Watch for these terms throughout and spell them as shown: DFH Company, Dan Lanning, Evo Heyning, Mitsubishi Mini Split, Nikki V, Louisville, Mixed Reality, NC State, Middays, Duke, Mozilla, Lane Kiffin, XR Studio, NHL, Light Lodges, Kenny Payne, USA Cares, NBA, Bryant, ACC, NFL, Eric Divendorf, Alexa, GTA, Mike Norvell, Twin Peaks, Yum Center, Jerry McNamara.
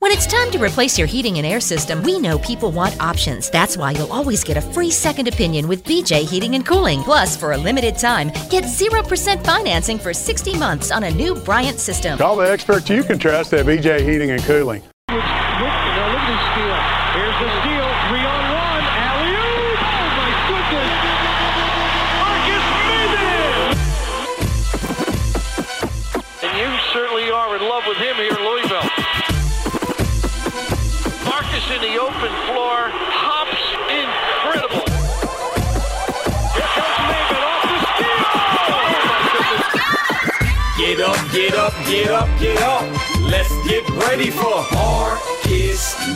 When it's time to replace your heating and air system, we know people want options. That's why you'll always get a free second opinion with BJ Heating and Cooling. Plus, for a limited time, get 0% financing for 60 months on a new Bryant system. Call the experts you can trust at BJ Heating and Cooling. Look at this steal. Here's the steal. 3-on-1. Alley-oop! Oh, my goodness! Marques Maybin! And you certainly are in love with him here in Louisville. In the open floor, hops, incredible. Here comes Maybin off the steal! Oh, get up, get up, get up, get up. Let's get ready for Marques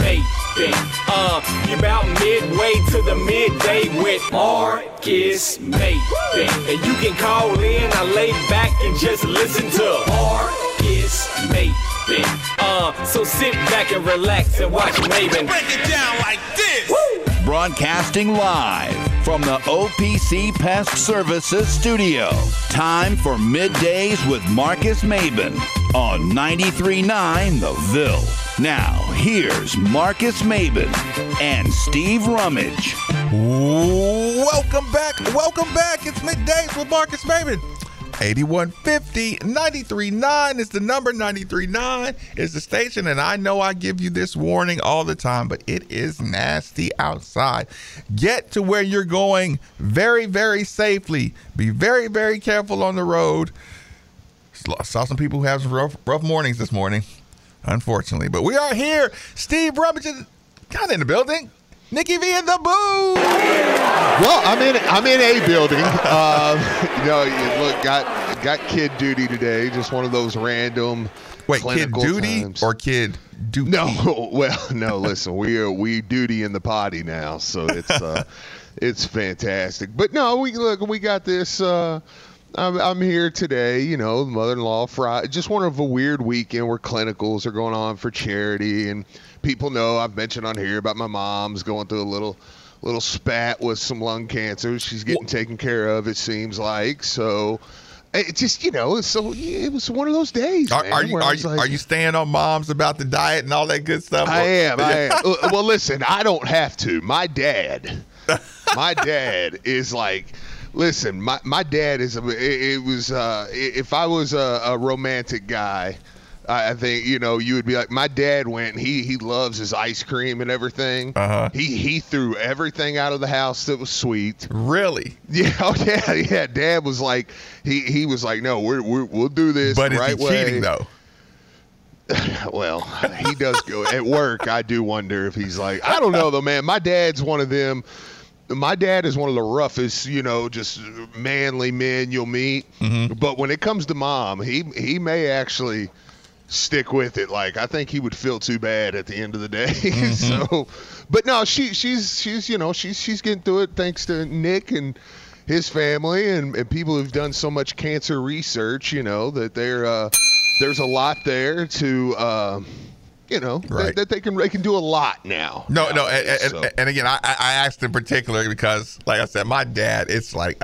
Maybin. You're about midway to the midday with Marques Maybin. And you can call in, I lay back and just listen to Marques Maybin. So sit back and relax and watch Maybin. Break it down like this. Woo! Broadcasting live from the OPC Pest Services studio. Time for Middays with Marques Maybin on 93.9 The Ville. Now, here's Marques Maybin and Steve Rummage. Welcome back. Welcome back. It's Middays with Marques Maybin. 8150, 93.9 is the number, 93.9 is the station, and I know I give you this warning all the time, but it is nasty outside. Get to where you're going very, very safely. Be very, very careful on the road. Saw some people who have some rough mornings this morning, unfortunately, but we are here. Steve Rummage is not in the building. Nikki V in the booth. Well, I'm in a building. Got kid duty today. Just one of those random. Wait, kid duty times. Or kid duty? No, well, no. Listen, we duty in the potty now, so it's fantastic. But no, we got this. I'm here today, mother-in-law Friday. Just one of a weird weekend where clinicals are going on for charity, and people know I've mentioned on here about my mom's going through a little spat with some lung cancer. She's getting taken care of, it seems like. So it just, it was one of those days. Are you staying on mom's about the diet and all that good stuff? I am. Well, listen, I don't have to. My dad is like. Listen, my dad is if I was a romantic guy, I think, you would be like, my dad went, he loves his ice cream and everything. Uh-huh. He threw everything out of the house that was sweet. Really? Yeah. Oh, yeah. Dad was like, he was like, no, we'll do this the right way. But is he cheating, though? Well, he does go. At work, I do wonder if he's like, I don't know, though, man. My dad's one of them. My dad is one of the roughest, just manly men you'll meet. Mm-hmm. But when it comes to mom, he may actually stick with it. Like, I think he would feel too bad at the end of the day. Mm-hmm. So, but no, she's getting through it thanks to Nick and his family and people who've done so much cancer research. That there's a lot there to. Right. that they can do a lot now. No. And again, I asked in particular because, like I said, my dad, it's like,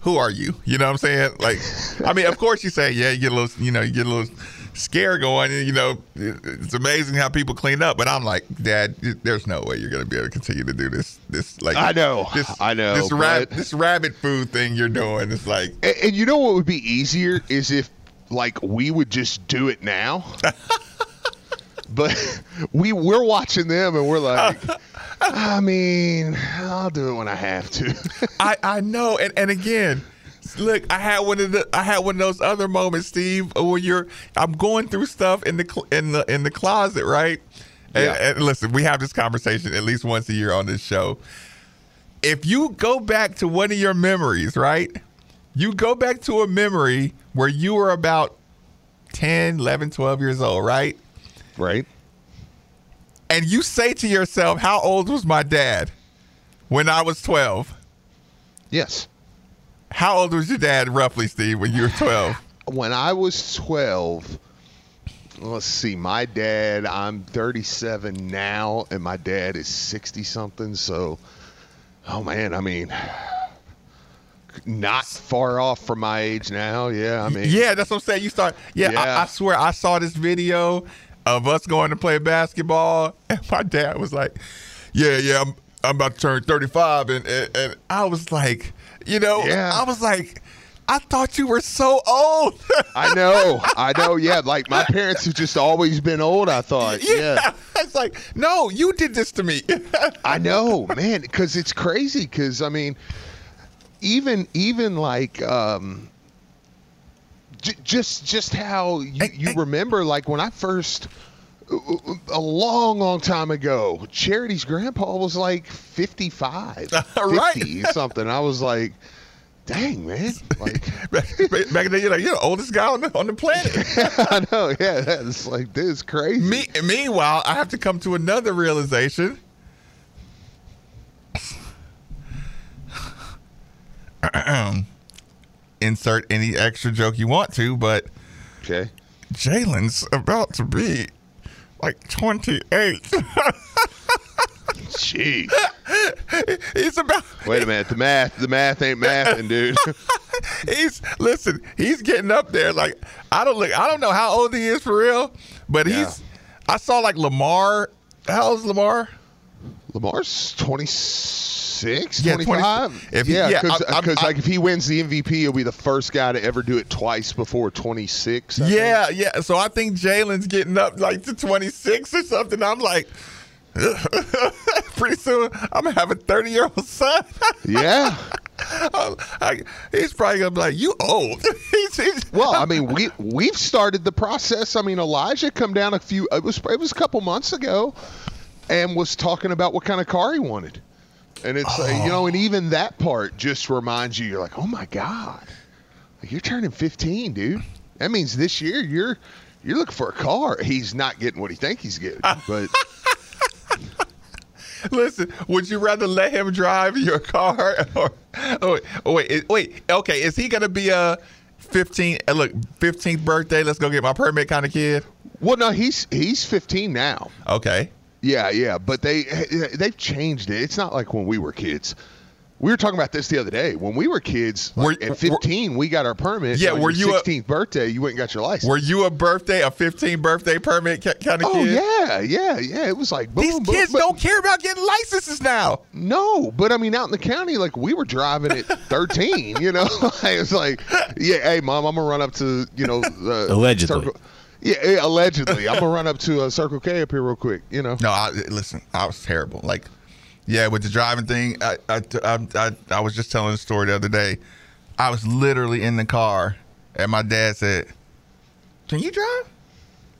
who are you? You know what I'm saying? Like, I mean, of course you say, yeah, you get a little scare going. It's amazing how people clean up. But I'm like, Dad, there's no way you're going to be able to continue to do this. This rabbit food thing you're doing is like. And you know what would be easier is if, like, we would just do it now. But we're watching them, and we're like, I mean, I'll do it when I have to. I know, and again, look, I had one of those other moments, Steve, where I'm going through stuff in the closet, right? Yeah. And listen, we have this conversation at least once a year on this show. If you go back to one of your memories, right? You go back to a memory where you were about 10, 11, 12 years old, right? Right. And you say to yourself, how old was my dad when I was 12? Yes. How old was your dad roughly, Steve, when you were 12? When I was 12, let's see, my dad, I'm 37 now, and my dad is 60-something. So, oh, man, I mean, not far off from my age now. Yeah, I mean. Yeah, that's what I'm saying. You start. Yeah, yeah. I swear I saw this video of us going to play basketball, and my dad was like, yeah, I'm about to turn 35. And I was like, you know, yeah. I was like, I thought you were so old. I know. Yeah, like my parents have just always been old, I thought. Yeah. It's like, no, you did this to me. I know, man, because it's crazy because, I mean, even like just how you remember, like when I first – a long time ago, Charity's grandpa was like 55, 50 something. I was like, dang, man. Like, back in the day, you're like, you're the oldest guy on the planet. I know, yeah. That's like, this is crazy. Meanwhile, I have to come to another realization. Insert any extra joke you want to, but okay. Jalen's about to be like 28. Jeez. He's about. Wait a minute. The math ain't mathing, dude. He's getting up there. Like I don't know how old he is for real, but yeah. I saw like Lamar. How old is Lamar? Lamar's 26, 25. Yeah, because like if he wins the MVP, he'll be the first guy to ever do it twice before 26. I think. So I think Jalen's getting up like to 26 or something. I'm like, pretty soon I'm going to have a 30-year-old son. Yeah. He's probably going to be like, you old. Well, I mean, we've started the process. I mean, Elijah come down it was a couple months ago. And was talking about what kind of car he wanted. And it's like, you know, and even that part just reminds you're like, oh my God. You're turning 15, dude. That means this year you're looking for a car. He's not getting what he thinks he's getting. But listen, would you rather let him drive your car or wait. Okay, is he gonna be a 15th birthday, let's go get my permit kind of kid? Well, no, he's 15 now. Okay. Yeah, but they've changed it. It's not like when we were kids. We were talking about this the other day. When we were kids, like at 15, we got our permit. Yeah, so were your 16th birthday, you went and got your license. Were you a 15th birthday permit kind of kid? Oh, yeah. It was like, boom, boom. These kids don't care about getting licenses now. No, but, I mean, out in the county, like, we were driving at 13, you know? It's like, yeah, hey, Mom, I'm going to run up to, you know. Allegedly. Yeah, allegedly. I'm going to run up to Circle K up here real quick, you know. No, listen, I was terrible. Like, yeah, with the driving thing, I was just telling a story the other day. I was literally in the car, and my dad said, can you drive?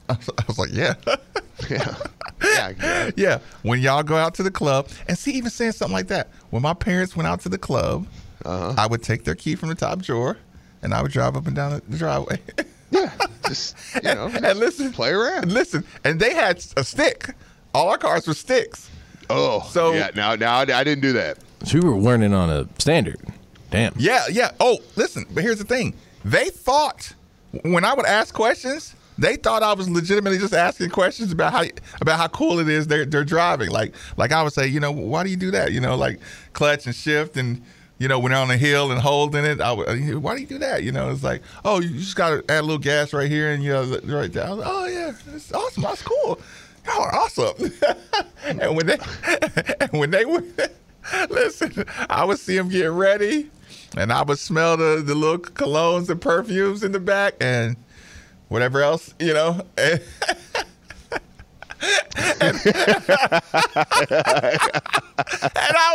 I was like, yeah. Yeah. When y'all go out to the club, and see, even saying something like that, when my parents went out to the club, I would take their key from the top drawer, and I would drive up and down the driveway. Yeah, just, you know, and listen, play around. Listen, and they had a stick. All our cars were sticks. Oh, so yeah. Now I didn't do that. So we were learning on a standard. Damn. Yeah. Oh, listen, but here's the thing. They thought when I would ask questions, they thought I was legitimately just asking questions about how cool it is they're driving. Like I would say, you know, why do you do that? You know, like clutch and shift and. You know, when they're on the hill and holding it, why do you do that? You know, it's like, oh, you just got to add a little gas right here and, you know, right there. I was like, oh, yeah, that's awesome. That's cool. Y'all are awesome. and when they went, listen, I would see them get ready, and I would smell the little colognes and perfumes in the back and whatever else, you know. And I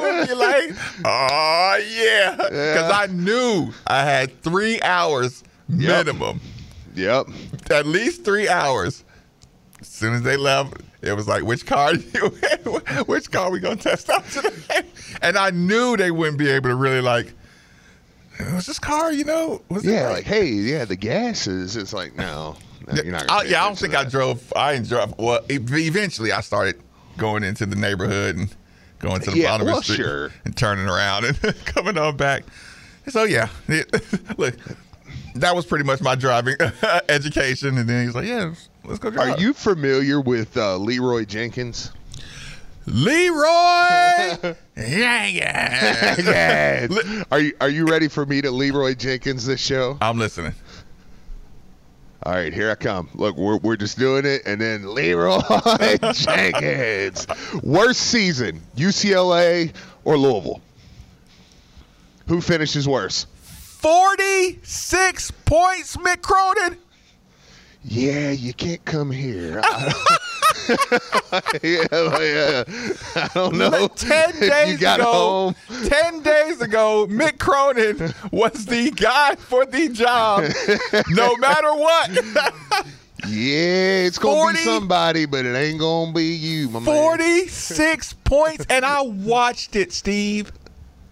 would be like, oh yeah, because I knew I had 3 hours minimum. Yep, at least 3 hours. As soon as they left, it was like, which car we gonna test out today? And I knew they wouldn't be able to really like. Was this car, you know? Was it like, hey, yeah, the gases. It's like no. You're not gonna I don't think that. I drove. Well, eventually I started going into the neighborhood and going to the bottom of the street and turning around and coming on back. So, yeah. Look, that was pretty much my driving education. And then he's like, yeah, let's go drive. Are you familiar with Leroy Jenkins? Leroy Jenkins. Are you ready for me to Leroy Jenkins this show? I'm listening. All right, here I come. Look, we're just doing it, and then Leroy Jenkins. Worst season, UCLA or Louisville? Who finishes worse? 46 points, Mick Cronin. Yeah, you can't come here. I don't know. 10 days ago, Mick Cronin was the guy for the job, no matter what. Yeah, it's going to be somebody, but it ain't going to be you, my 46 points, and I watched it, Steve.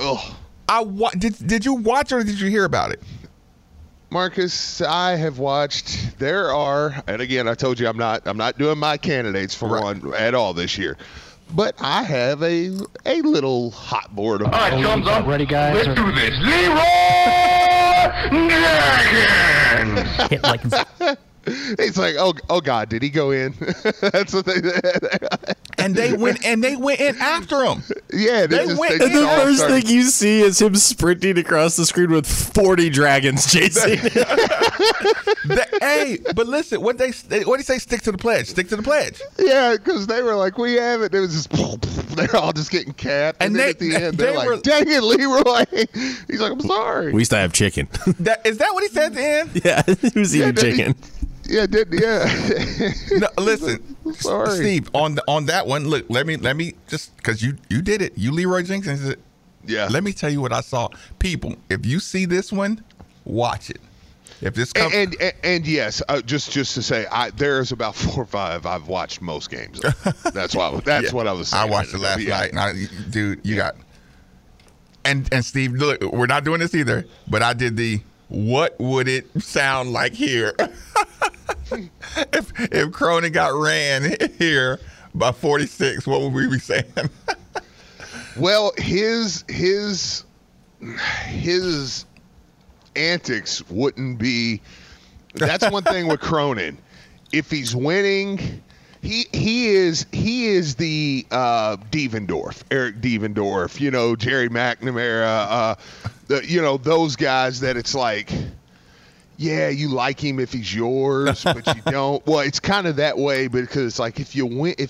Ugh. Did you watch or did you hear about it? Marques, I have watched. There are, and again, I told you I'm not doing my candidates for one at all this year. But I have a little hot board. All right, thumbs up. Ready, guys? Let's do this. Leroy Jenkins. It's like, oh God, did he go in? That's what they did. And they went in after him. Yeah, they went in. The first thing you see is him sprinting across the screen with 40 dragons chasing. Hey, but listen, what they say? Stick to the pledge. Stick to the pledge. Yeah, because they were like, we have it. It was just they're all just getting capped, and then at the end they're like, dang it, Leroy. He's like, I'm sorry. We used to have chicken. Is that what he said at the end? Yeah, he was eating chicken. No, listen, sorry, Steve. On that one, look. Let me just because you did it. You Leroy Jenkins. Yeah. Let me tell you what I saw. People, if you see this one, watch it. If this comes and yes, just to say, there's about 4 or 5 I've watched most games. That's what I was saying. I watched it last night, and got. And Steve, look, we're not doing this either. But I did the. What would it sound like here? If Cronin got ran here by 46, what would we be saying? Well, his antics wouldn't be. That's one thing with Cronin. If he's winning, he is the Divendorf, Eric Divendorf, Jerry McNamara, those guys that it's like. Yeah, you like him if he's yours, but you don't. Well, it's kind of that way because it's like if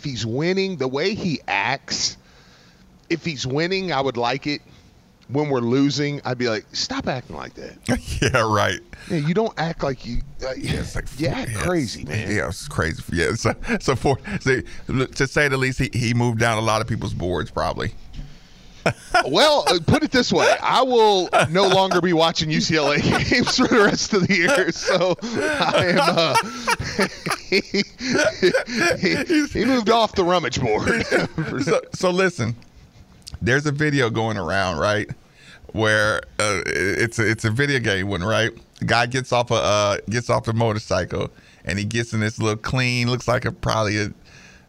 he's winning, the way he acts, if he's winning, I would like it. When we're losing, I'd be like, stop acting like that. Yeah, right. Yeah, you don't act like you. Crazy, man. Yeah, it's crazy. Yeah, to say the least, he moved down a lot of people's boards probably. Well, put it this way. I will no longer be watching UCLA games for the rest of the year. So I am. He moved off the rummage board. So listen, there's a video going around, right? Where it's a video game one, right? Guy gets off a motorcycle and he gets in this little clean, looks like probably a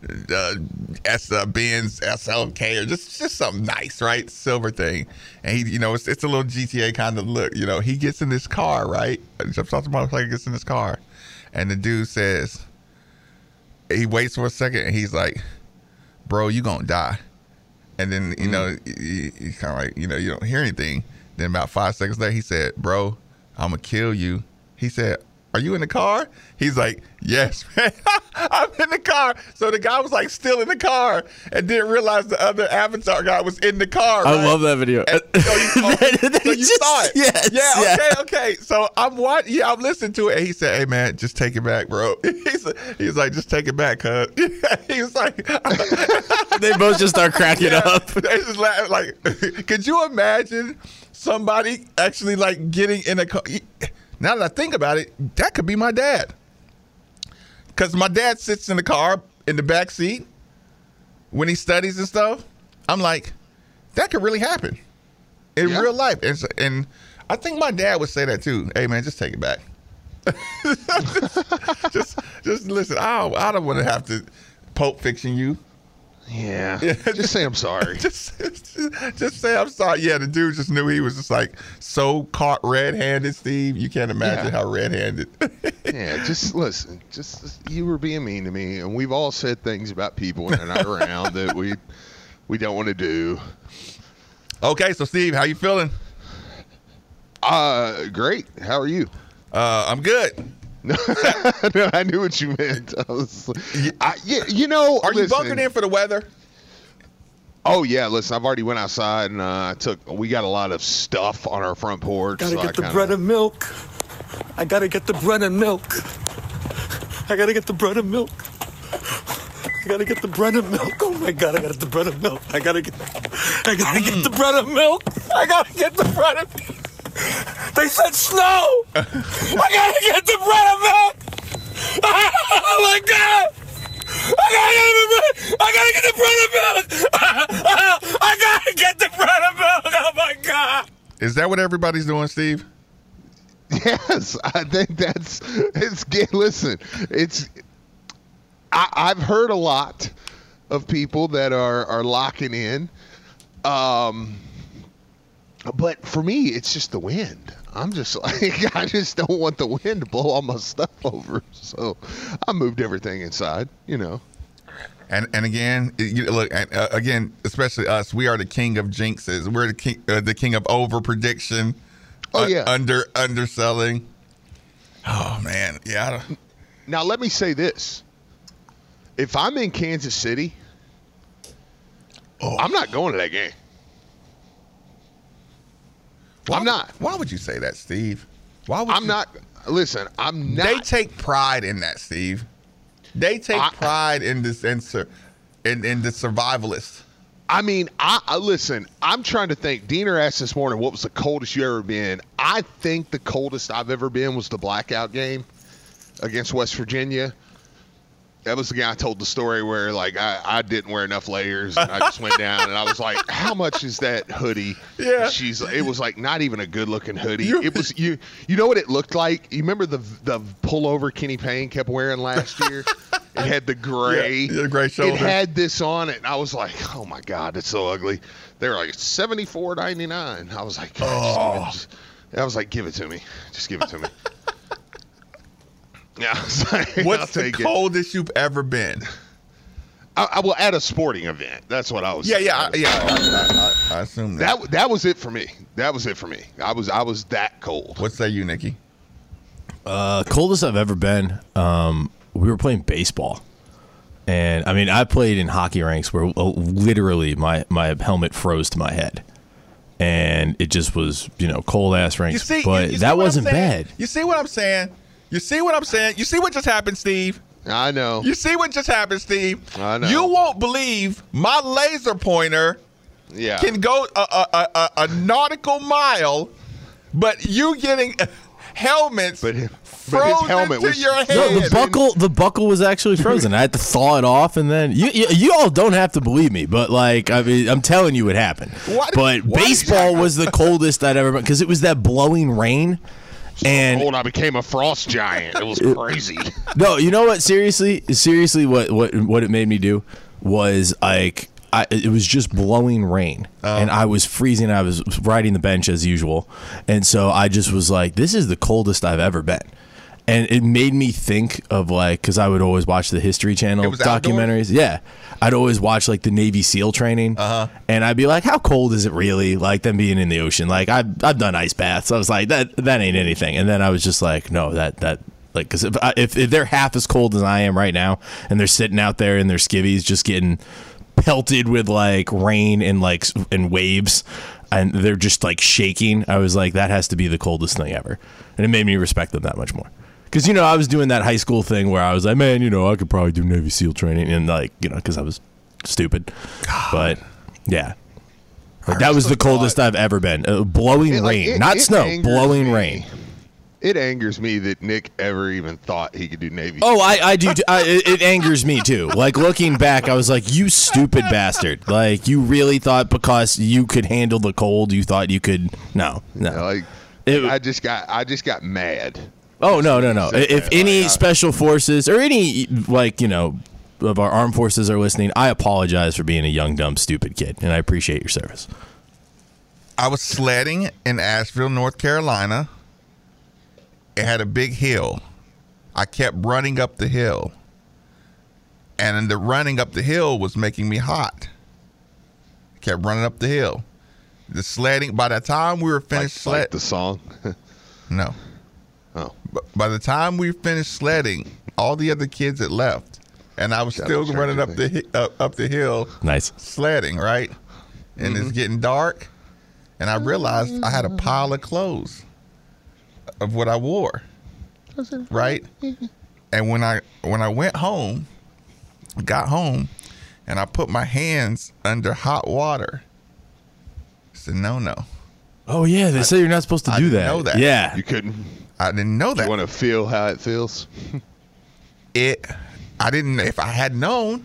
Benz SLK or just something nice, right? Silver thing. And he, it's a little GTA kind of look. He gets in this car, right? Jumps off the motorcycle, gets in this car. And the dude says, he waits for a second and he's like, bro, you gonna die. And then, he's kind of like, you don't hear anything. Then about 5 seconds later, he said, bro, I'm gonna kill you. He said, are you in the car? He's like, yes, man, I'm in the car. So the guy was like still in the car and didn't realize the other avatar guy was in the car. Right? I love that video. And, you saw it. Yes, okay. So I'm watching. Yeah, I'm listening to it. And he said, hey, man, just take it back, bro. He's like, just take it back, cuz. He was like. They both just start cracking up. They just laugh, like, could you imagine somebody actually like getting in a car? Now that I think about it, that could be my dad. Because my dad sits in the car in the back seat when he studies and stuff. I'm like, that could really happen in real life. And I think my dad would say that too. Hey, man, just take it back. just listen. I don't want to have to Pulp Fiction you. Yeah. Just say I'm sorry. just say I'm sorry. Yeah, the dude just knew he was just like so caught red-handed, Steve. You can't imagine how red-handed. Yeah, just listen. Just you were being mean to me, and we've all said things about people when they're not around that we don't want to do. Okay, so Steve, how you feeling? Great. How are you? I'm good. No, I knew what you meant. Are you bunkering in for the weather? Oh yeah, listen, I've already went outside and we got a lot of stuff on our front porch. I gotta get the bread and milk. I gotta get the bread and milk. I gotta get the bread and milk. Oh my God, I gotta get the bread and milk. I gotta get the bread and milk. I gotta get the bread and milk. They said snow! I gotta get the bread and milk! Oh my God! I gotta get the bread and milk! Oh my God! Is that what everybody's doing, Steve? Yes, I think that's I've heard a lot of people that are locking in. But for me, it's just the wind. I'm just like, I just don't want the wind to blow all my stuff over. So I moved everything inside, you know. And again, especially us, we are the king of jinxes. We're the king of over prediction. Oh yeah, underselling. Oh man, yeah. Now let me say this: if I'm in Kansas City, I'm not going to that game. Why would you say that, Steve? I'm not. They take pride in that, Steve. They take pride in this in the survivalist. I mean, I'm trying to think. Diener asked this morning, what was the coldest you ever been? I think the coldest I've ever been was the blackout game against West Virginia. That was the guy I told the story where, like, I didn't wear enough layers, and I just went down, and I was like, "How much is that hoodie?" Yeah, it was like not even a good-looking hoodie. It was you know what it looked like? You remember the pullover Kenny Payne kept wearing last year? It had the gray, the gray shoulder. It had this on it, and I was like, "Oh my God, it's so ugly." They were like $74.99. I was like, God, "Give it to me, just give it to me." Yeah, what's the coldest you've ever been? I will at a sporting event. That's what I was. I assume that was it for me. That was it for me. I was that cold. What say you, Nikki? Coldest I've ever been. We were playing baseball, and I mean, I played in hockey rinks where literally my helmet froze to my head. And it just was, cold ass rinks. But that wasn't bad. You see what I'm saying? You see what I'm saying? You see what just happened, Steve? I know. You see what just happened, Steve? I know. You won't believe my laser pointer can go a nautical mile, but you getting helmets frozen to your head. No, the buckle was actually frozen. I had to thaw it off, and then you all don't have to believe me, but I'm telling you it happened. Baseball was the coldest I'd ever been because it was that blowing rain. And so cold, I became a frost giant. It was crazy. No, you know what? Seriously, what it made me do was it was just blowing rain, and I was freezing. I was riding the bench as usual, and so I just was like, "This is the coldest I've ever been." And it made me think of because I would always watch the History Channel documentaries. Outdoors? Yeah. I'd always watch the Navy SEAL training. And I'd be like, how cold is it really? Them being in the ocean. I've done ice baths. I was like, that ain't anything. And then I was just like, no, because if they're half as cold as I am right now and they're sitting out there in their skivvies just getting pelted with rain and and waves, and they're just shaking, I was like, that has to be the coldest thing ever. And it made me respect them that much more. Because, I was doing that high school thing where I was like, man, I could probably do Navy SEAL training. And, because I was stupid. God. But, yeah. That was the coldest I've ever been. Blowing rain. Not snow. Blowing rain. It angers me that Nick ever even thought he could do Navy SEAL. Oh, I do. It angers me, too. Looking back, I was like, you stupid bastard. You really thought because you could handle the cold, you thought you could. No. I just got mad. Oh, no. If any special forces or any, like, you know, of our armed forces are listening, I apologize for being a young, dumb, stupid kid, and I appreciate your service. I was sledding in Asheville, North Carolina. It had a big hill. I kept running up the hill. And the running up the hill was making me hot. I kept running up the hill. The sledding, by the time we were finished sledding. Like the song? No. Oh. But by the time we finished sledding, all the other kids had left. And I was still running up the hill. Nice. Sledding, right? And it's getting dark. And I realized I had a pile of clothes of what I wore, right? And when I went home, got home, and I put my hands under hot water, it's a no-no. Oh, yeah. They say you're not supposed to do that. I didn't know that. Yeah. You couldn't. I didn't know that. You want to feel how it feels? I didn't. If I had known.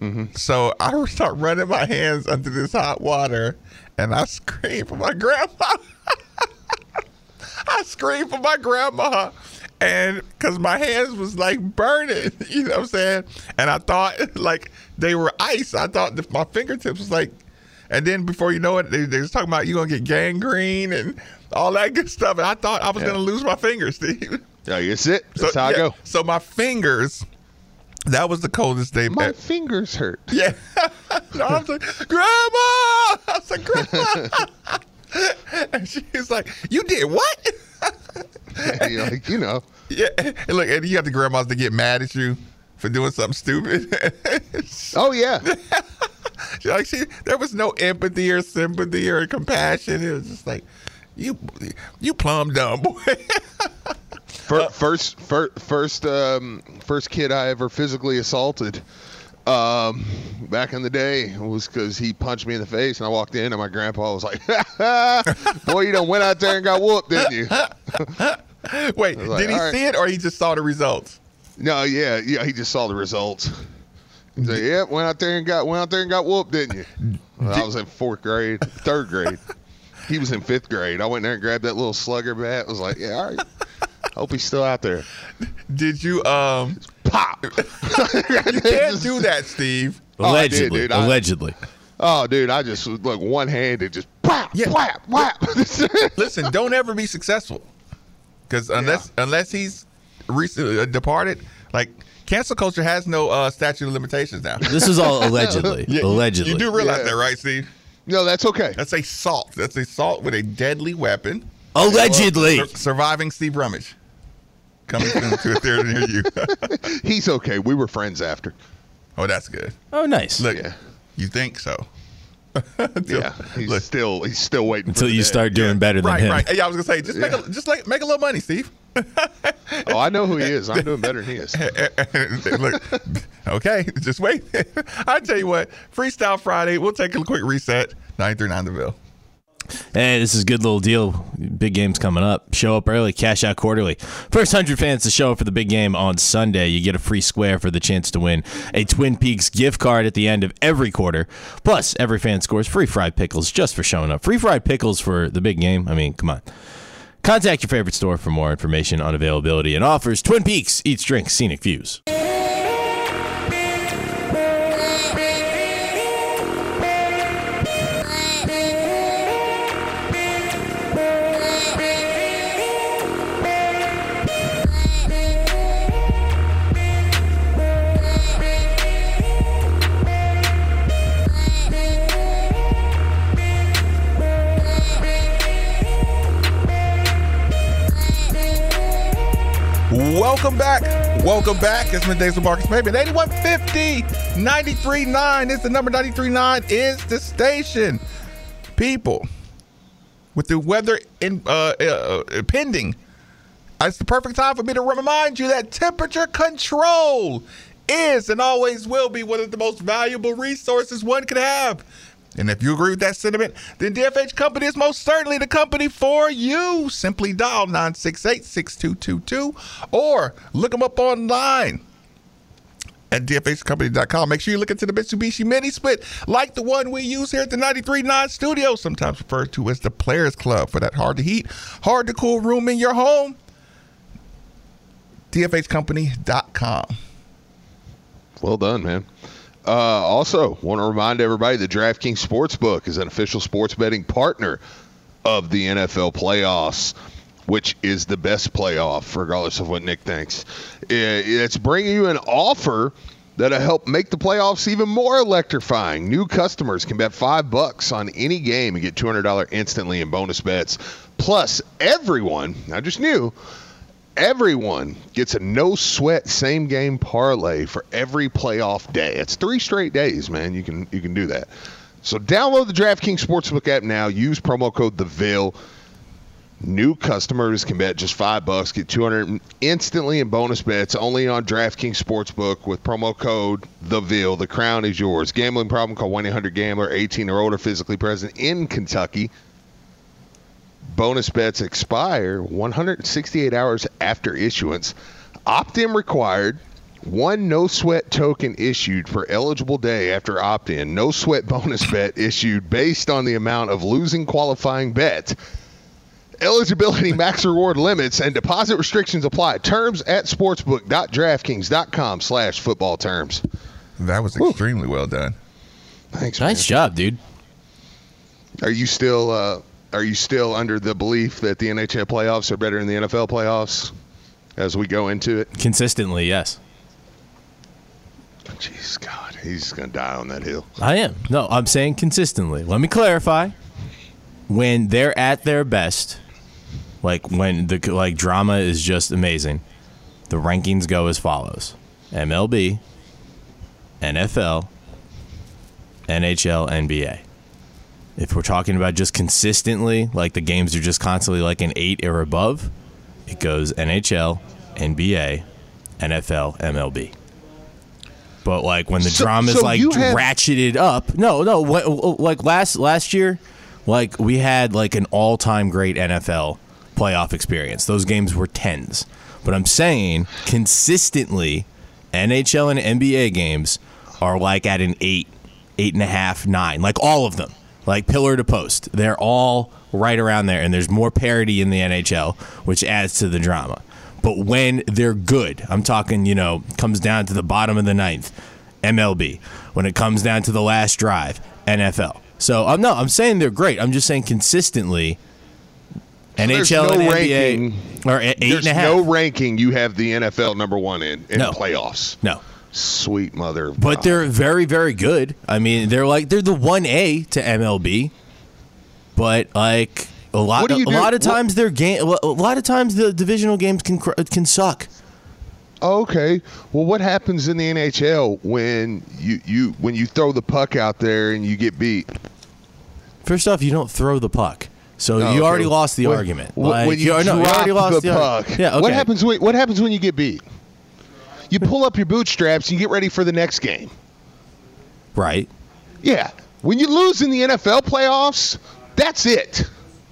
Mm-hmm. So I would start running my hands under this hot water, and I screamed for my grandma. I screamed for my grandma, and because my hands was like burning, you know what I'm saying? And I thought like they were ice. I thought my fingertips was like, and then before you know it, they was talking about you're going to get gangrene and all that good stuff. And I thought I was going to lose my fingers, Steve. Yeah, that's it. That's how I go. So my fingers. That was the coldest day. My fingers hurt. Yeah. No, I was like, Grandma! I was like, Grandma! And she was like, you did what? And you're like, you know. Yeah. And look, and you got the grandmas that get mad at you for doing something stupid. Oh, yeah. There was no empathy or sympathy or compassion. It was just like, you plumb dumb, boy. First kid I ever physically assaulted back in the day was because he punched me in the face, and I walked in, and my grandpa was like, "Boy, you done went out there and got whooped, didn't you?" Wait, like, did he see it, or he just saw the results? No, yeah, he just saw the results. He's like, "Yep, yeah, went out there and got whooped, didn't you?" Well, I was in third grade. He was in fifth grade. I went there and grabbed that little slugger bat. I was like, "Yeah, all right." Hope he's still out there. Did you pop? You can't do that, Steve. Allegedly. Oh, Allegedly. I just was like one-handed, just pop, whap, whap. Listen, don't ever be successful, because unless he's recently departed, like cancel culture has no statute of limitations now. This is all allegedly. Allegedly, you do realize that, right, Steve? No, that's okay. That's assault. That's assault with a deadly weapon. Allegedly. Surviving Steve Rummage. Coming to a theater near you. He's okay. We were friends after. Oh, that's good. Oh, nice. Look, you think so? He's still waiting until you start doing better than him. Right. Yeah, I was gonna say, just make a little money, Steve. Oh, I know who he is. I'm doing better than he is. Look, okay, just wait. I tell you what, Freestyle Friday. We'll take a quick reset. 93.9 The Ville. Hey, this is a good little deal. Big game's coming up. Show up early, cash out quarterly. First 100 fans to show up for the big game on Sunday. You get a free square for the chance to win a Twin Peaks gift card at the end of every quarter. Plus, every fan scores free fried pickles just for showing up. Free fried pickles for the big game. I mean, come on. Contact your favorite store for more information on availability and offers. Twin Peaks, eats, drinks, scenic views. Welcome back. It's Middays with Marques Maybin. 8150, 93.9 is the number. 93.9 is the station. People, with the weather impending, it's the perfect time for me to remind you that temperature control is and always will be one of the most valuable resources one could have. And if you agree with that sentiment, then DFH Company is most certainly the company for you. Simply dial 968-6222 or look them up online at dfhcompany.com. Make sure you look into the Mitsubishi Mini Split, like the one we use here at the 93.9 studio, sometimes referred to as the Players Club, for that hard to heat, hard to cool room in your home. DFHCompany.com. Well done, man. Also, want to remind everybody that DraftKings Sportsbook is an official sports betting partner of the NFL playoffs, which is the best playoff, regardless of what Nick thinks. It's bringing you an offer that'll help make the playoffs even more electrifying. New customers can bet $5 on any game and get $200 instantly in bonus bets. Plus, everyone gets a no-sweat same-game parlay for every playoff day. It's 3 straight days, man. You can do that. So download the DraftKings Sportsbook app now. Use promo code TheVille. New customers can bet just $5, get $200 instantly in bonus bets, only on DraftKings Sportsbook with promo code TheVille. The crown is yours. Gambling problem? Call 1-800-GAMBLER. 18 or older, physically present in Kentucky. Bonus bets expire 168 hours after issuance. Opt-in required. 1 no-sweat token issued for eligible day after opt-in. No-sweat bonus bet issued based on the amount of losing qualifying bet. Eligibility, max reward limits, and deposit restrictions apply. Terms at sportsbook.draftkings.com/footballterms. That was extremely well done. Thanks, man. Nice job, dude. Are you still under the belief that the NHL playoffs are better than the NFL playoffs as we go into it? Consistently, yes. Jeez, God, he's going to die on that hill. I am. No, I'm saying consistently. Let me clarify. When they're at their best, like when the drama is just amazing, the rankings go as follows: MLB, NFL, NHL, NBA. If we're talking about just consistently, like the games are just constantly like an 8 or above, it goes NHL, NBA, NFL, MLB. But like when the drama is like ratcheted up, like last year, like we had like an all-time great NFL playoff experience. Those games were 10s. But I'm saying consistently, NHL and NBA games are like at an 8, 8.5, 9, like all of them. Like pillar to post. They're all right around there, and there's more parity in the NHL, which adds to the drama. But when they're good, I'm talking, comes down to the bottom of the 9th, MLB. When it comes down to the last drive, NFL. So, I'm saying they're great. I'm just saying consistently, so NHL and NBA are 8.5. There's no ranking you have the NFL number one in playoffs. No. Sweet mother of God. But they're very, very good. I mean, they're the 1A to MLB, but like a lot of times the divisional games can suck. Okay. Well, what happens in the NHL when you throw the puck out there and you get beat? First off, you don't throw the puck. So you already lost the argument. When you drop the puck. Yeah, okay. What happens when you get beat? You pull up your bootstraps and you get ready for the next game. Right. Yeah. When you lose in the NFL playoffs, that's it.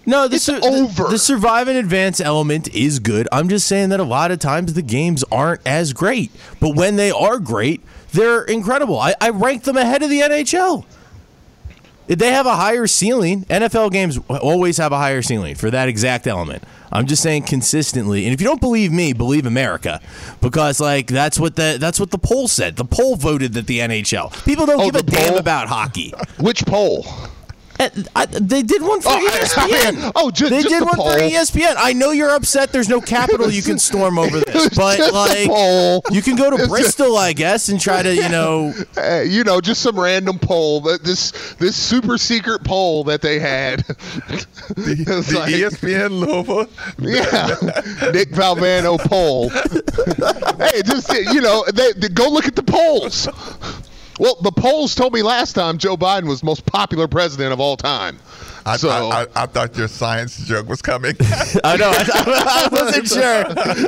No, it's over. The survive and advance element is good. I'm just saying that a lot of times the games aren't as great. But when they are great, they're incredible. I rank them ahead of the NHL. They have a higher ceiling. NFL games always have a higher ceiling for that exact element. I'm just saying consistently. And if you don't believe me, believe America, because like that's what the poll said. The poll voted that the NHL. People don't give a damn about hockey. Which poll? They did one for ESPN. They did one for ESPN. I know you're upset. There's no capital you can storm over this, but like you can go to Bristol, I guess, and try to just some random poll that this super secret poll that they had. the like, ESPN Nova, yeah, Nick Valvano poll. Hey, just they go look at the polls. Well, the polls told me last time Joe Biden was the most popular president of all time. I thought your science joke was coming. I know. I wasn't sure.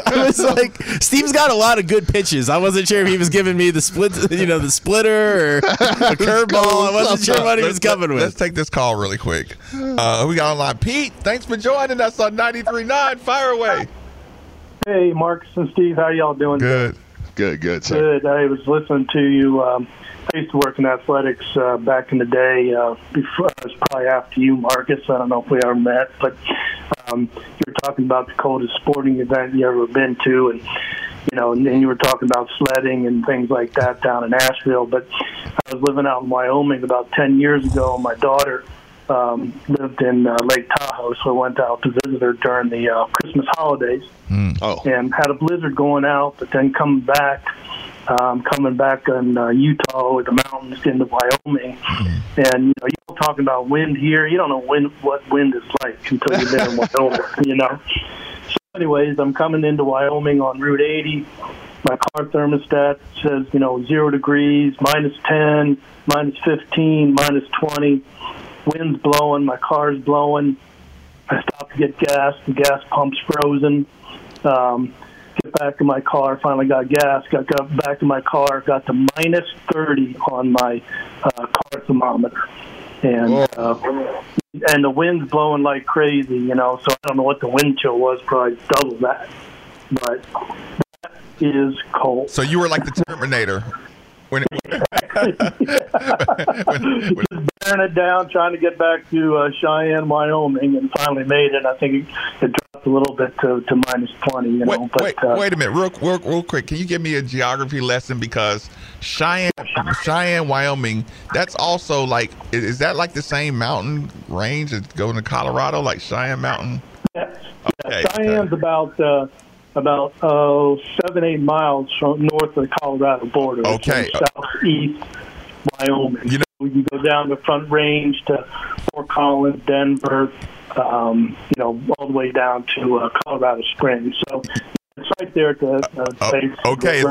I was like, Steve's got a lot of good pitches. I wasn't sure if he was giving me the splitter or a curveball. I wasn't sure what he was coming with. Let's take this call really quick. We got online. Pete, thanks for joining us on 93.9. Fire away. Hey, Marcus and Steve. How y'all doing? Good, sir. Good. I was listening to you. I used to work in athletics back in the day. Before, it was probably after you, Marcus. I don't know if we ever met, but you were talking about the coldest sporting event you ever been to, and you know, and you were talking about sledding and things like that down in Asheville. But I was living out in Wyoming about 10 years ago, and my daughter lived in Lake Tahoe, so I went out to visit her during the Christmas holidays and had a blizzard going out, but then coming back in Utah with the mountains into Wyoming. And, you know, you're talking about wind here. You don't know what wind is like until you've been in Wyoming, you know. So anyways, I'm coming into Wyoming on Route 80. My car thermostat says, you know, 0 degrees, minus 10, minus 15, minus 20. Wind's blowing. My car's blowing. I stop to get gas. The gas pump's frozen. Get back to my car. Finally got gas. Got back to my car. Got to minus 30 on my car thermometer, and the wind's blowing like crazy. You know, so I don't know what the wind chill was. Probably double that, but that is cold. So you were like the Terminator. Just bearing it down, trying to get back to Cheyenne, Wyoming, and finally made it. I think it dropped a little bit to minus 20. You know, wait a minute, real quick. Can you give me a geography lesson? Because Cheyenne, Wyoming, that's also like, is that like the same mountain range that's going to Colorado, like Cheyenne Mountain? Yes. Okay. Cheyenne's about 7-8 miles from north of the Colorado border. Okay. Southeast Wyoming. You know, we can go down the Front Range to Fort Collins, Denver, you know, all the way down to Colorado Springs. So it's right there at the base. Okay.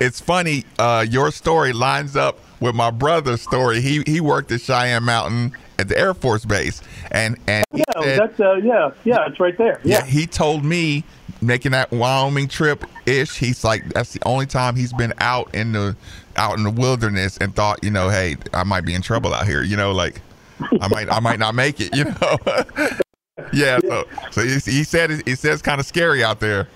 It's funny. Your story lines up with my brother's story. He worked at Cheyenne Mountain at the Air Force Base. And he said, that's, it's right there. Yeah, he told me, making that Wyoming trip-ish, he's like, that's the only time he's been out in the wilderness and thought, you know, hey, I might be in trouble out here, you know, like I might not make it, you know. Yeah, so he said it's kind of scary out there.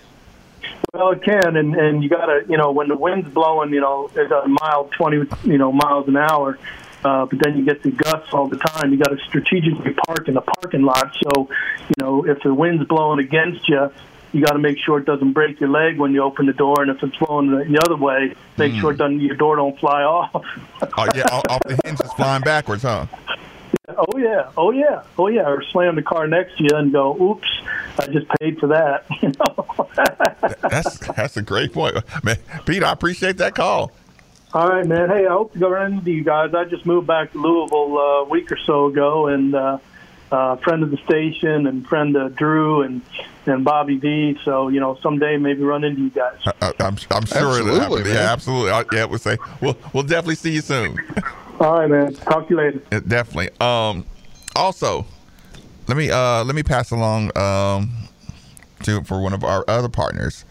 Well, it can, and you got to, you know, when the wind's blowing, you know, it's a mile 20, you know, miles an hour. But then you get the gusts all the time. You got to strategically park in the parking lot, so you know if the wind's blowing against you. You got to make sure it doesn't break your leg when you open the door, and if it's blowing the other way, make sure it doesn't, your door don't fly off. Oh yeah, off the hinges flying backwards, huh? Yeah. Oh yeah. Or slam the car next to you and go, "Oops, I just paid for that." You know. That's a great point, man. Pete, I appreciate that call. All right, man. Hey, I hope to go run into you guys. I just moved back to Louisville a week or so ago, and friend of the station and friend of Drew and Bobby V. So, you know, someday maybe run into you guys. I'm sure it'll happen. Yeah, absolutely. I would say we'll definitely see you soon. All right, man. Talk to you later. Definitely. Also, let me pass along for one of our other partners.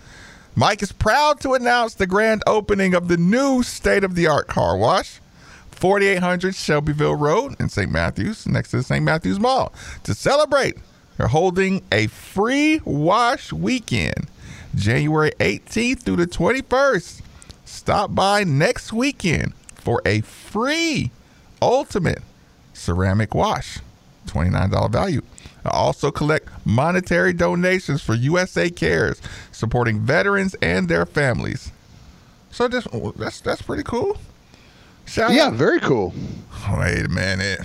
Mike is proud to announce the grand opening of the new state-of-the-art car wash, 4800 Shelbyville Road in St. Matthews, next to the St. Matthews Mall. To celebrate, they're holding a free wash weekend, January 18th through the 21st. Stop by next weekend for a free ultimate ceramic wash, $29 value. I also collect monetary donations for USA Cares, supporting veterans and their families. So that's pretty cool. Shout out. Very cool. Wait a minute.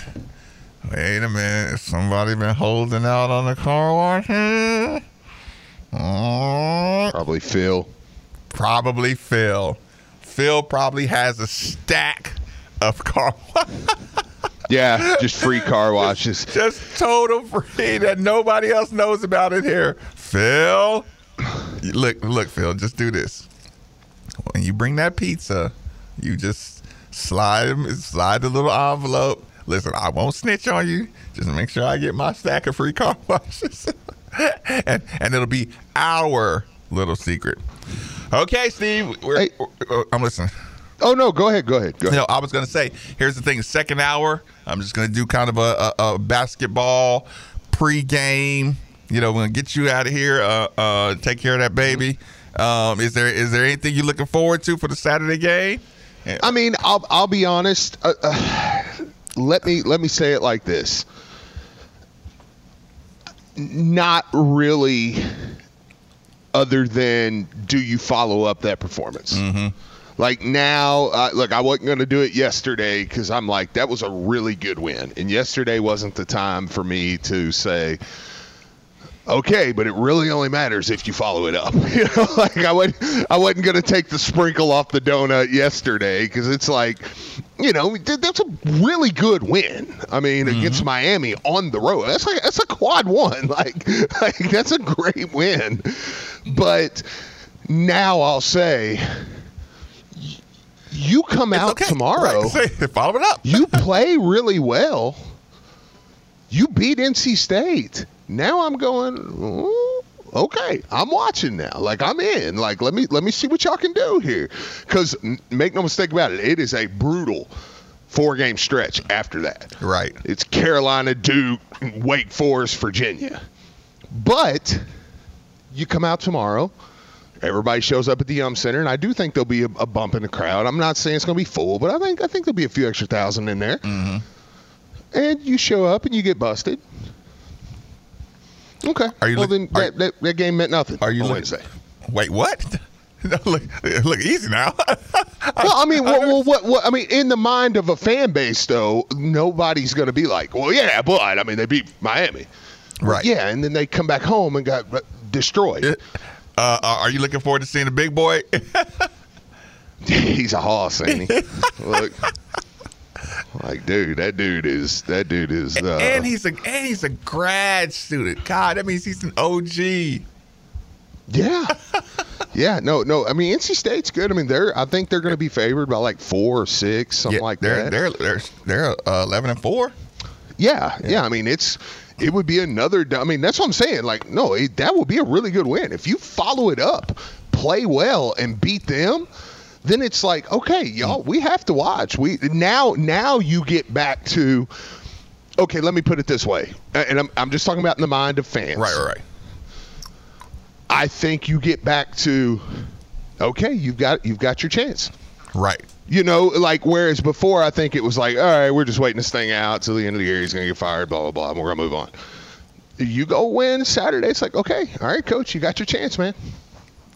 Somebody been holding out on the car wash here? Probably Phil. Phil probably has a stack of car wash. Yeah, just free car washes. Just total free that nobody else knows about in here. Phil, look, Phil, just do this. When you bring that pizza, you just slide the little envelope. Listen, I won't snitch on you. Just make sure I get my stack of free car washes. and it'll be our little secret. Okay, Steve. I'm listening. Oh, no, go ahead. No, I was going to say, here's the thing. Second hour, I'm just going to do kind of a basketball pregame. You know, we're going to get you out of here. Take care of that baby. Is there anything you're looking forward to for the Saturday game? I mean, I'll be honest. Let me say it like this. Not really other than do you follow up that performance? Mm-hmm. Like now, look, I wasn't going to do it yesterday because I'm like, that was a really good win. And yesterday wasn't the time for me to say, okay, but it really only matters if you follow it up. You know, like I wasn't going to take the sprinkle off the donut yesterday because it's like, you know, that's a really good win. I mean, mm-hmm. against Miami on the road. That's a quad one. Like that's a great win. But now I'll say, you come out tomorrow. Right. Follow it up. You play really well. You beat NC State. Now I'm going, ooh, okay, I'm watching now. Like, I'm in. Like, let me see what y'all can do here. Because make no mistake about it, it is a brutal four-game stretch after that. Right. It's Carolina, Duke, Wake Forest, Virginia. But you come out tomorrow. Everybody shows up at the Yum Center, and I do think there'll be a bump in the crowd. I'm not saying it's going to be full, but I think there'll be a few extra thousand in there. Mm-hmm. And you show up and you get busted. Okay. That game meant nothing. Are you on Wednesday? Wait, what? Look easy now. I mean, in the mind of a fan base, though, nobody's going to be like, well, yeah, but I mean, they beat Miami, right? Yeah, and then they come back home and got destroyed. Are you looking forward to seeing the big boy? He's a hoss, ain't he? Look, like, dude, that dude is. And he's a grad student. God, that means he's an OG. Yeah. Yeah. No. I mean, NC State's good. I mean, I think they're going to be favored by like 4 or 6, something like that. They're 11-4. Yeah. I mean, it would be another. I mean, that's what I'm saying. Like, no, that would be a really good win if you follow it up, play well, and beat them. Then it's like, okay, y'all, we have to watch. Now you get back to, okay, let me put it this way, and I'm just talking about in the mind of fans. Right. I think you get back to, okay, you've got your chance. Right. You know, like, whereas before I think it was like, all right, we're just waiting this thing out till the end of the year. He's going to get fired, blah, blah, blah, and we're going to move on. You go win Saturday. It's like, okay, all right, coach, you got your chance, man.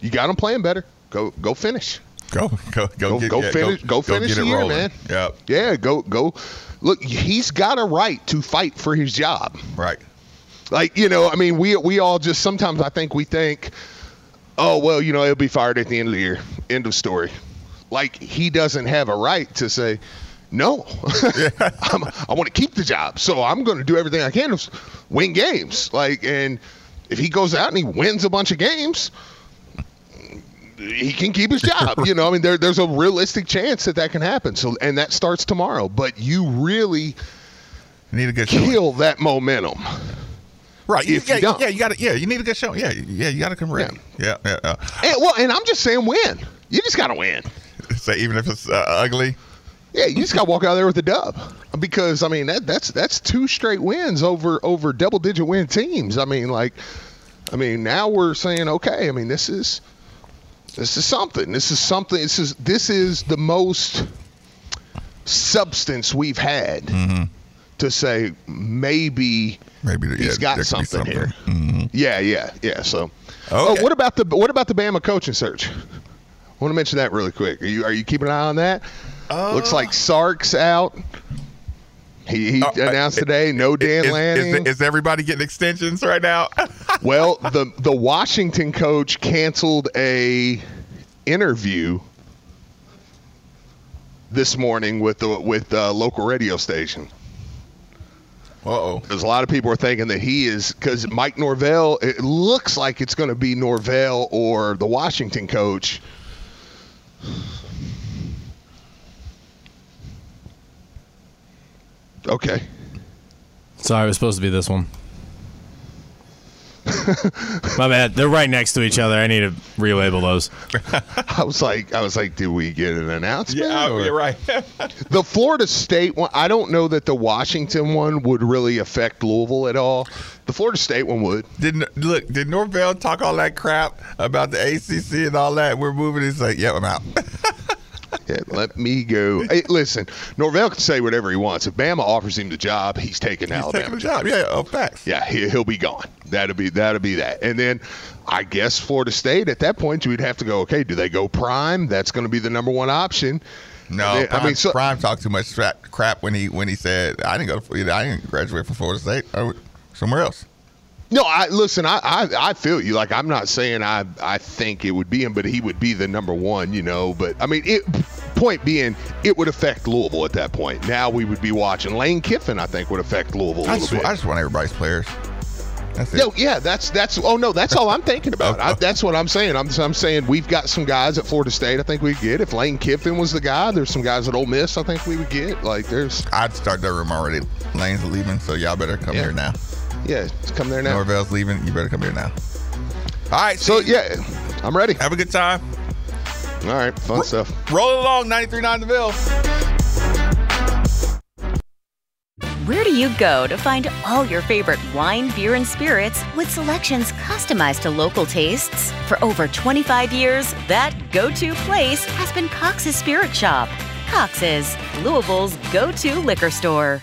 You got them playing better. Go finish. Go finish the year, man. Yep. Yeah, go. Look, he's got a right to fight for his job. Right. Like, you know, I mean, we all just sometimes I think we think, oh, well, you know, he'll be fired at the end of the year. End of story. Like, he doesn't have a right to say, no, I want to keep the job, so I'm going to do everything I can to win games. Like, and if he goes out and he wins a bunch of games, he can keep his job. You know, I mean, there's a realistic chance that can happen. So, and that starts tomorrow. But you really need a good kill that momentum. Right. If you don't. You need a good show. Yeah, you got to come around. Yeah. And I'm just saying win. You just got to win. So even if it's ugly? Yeah, you just got to walk out there with a dub. Because, I mean, that's 2 straight wins over double-digit win teams. I mean, like, now we're saying, okay, I mean, this is something. This is something. This is the most substance we've had mm-hmm. to say maybe he's got something here. Mm-hmm. Yeah. So, okay. What about the Bama coaching search? I want to mention that really quick. Are you keeping an eye on that? Looks like Sark's out. He announced today, no Dan Lanning. Is everybody getting extensions right now? Well, the Washington coach canceled a interview this morning with the local radio station. Uh-oh. Because a lot of people are thinking that he is – because Mike Norvell, it looks like it's going to be Norvell or the Washington coach – okay. Sorry, it was supposed to be this one. My bad. They're right next to each other. I need to relabel those. I was like, did we get an announcement? Yeah, you're right. The Florida State one, I don't know that the Washington one would really affect Louisville at all. The Florida State one would. Did Norvell talk all that crap about the ACC and all that? We're moving. He's like, yeah, I'm out. Yeah, let me go. Hey, listen, Norvell can say whatever he wants. If Bama offers him the job, he's taking Alabama. He's taking the job. Yeah, facts. Yeah, he'll be gone. That'll be that. And then I guess Florida State at that point, you would have to go, okay, do they go Prime? That's going to be the number one option. No, then, Prime, Prime talked too much crap when he said I didn't graduate from Florida State. I went somewhere else. No, I feel you. Like, I'm not saying I think it would be him, but he would be the number one, you know. But, I mean, point being, it would affect Louisville at that point. Now we would be watching. Lane Kiffin, I think, would affect Louisville a little bit. I just want everybody's players. That's it. No, yeah, that's. Oh no, that's all I'm thinking about. That's what I'm saying. I'm saying we've got some guys at Florida State. I think we get if Lane Kiffin was the guy. There's some guys at Ole Miss. I think we would get like there's. I'd start that room already. Lane's leaving, so y'all better come here now. Yeah, come there now. Norvell's leaving. You better come here now. All right. So, yeah, I'm ready. Have a good time. All right. Fun stuff. Roll along, 93.9 The Ville. Where do you go to find all your favorite wine, beer, and spirits with selections customized to local tastes? For over 25 years, that go-to place has been Cox's Spirit Shop. Cox's, Louisville's go-to liquor store.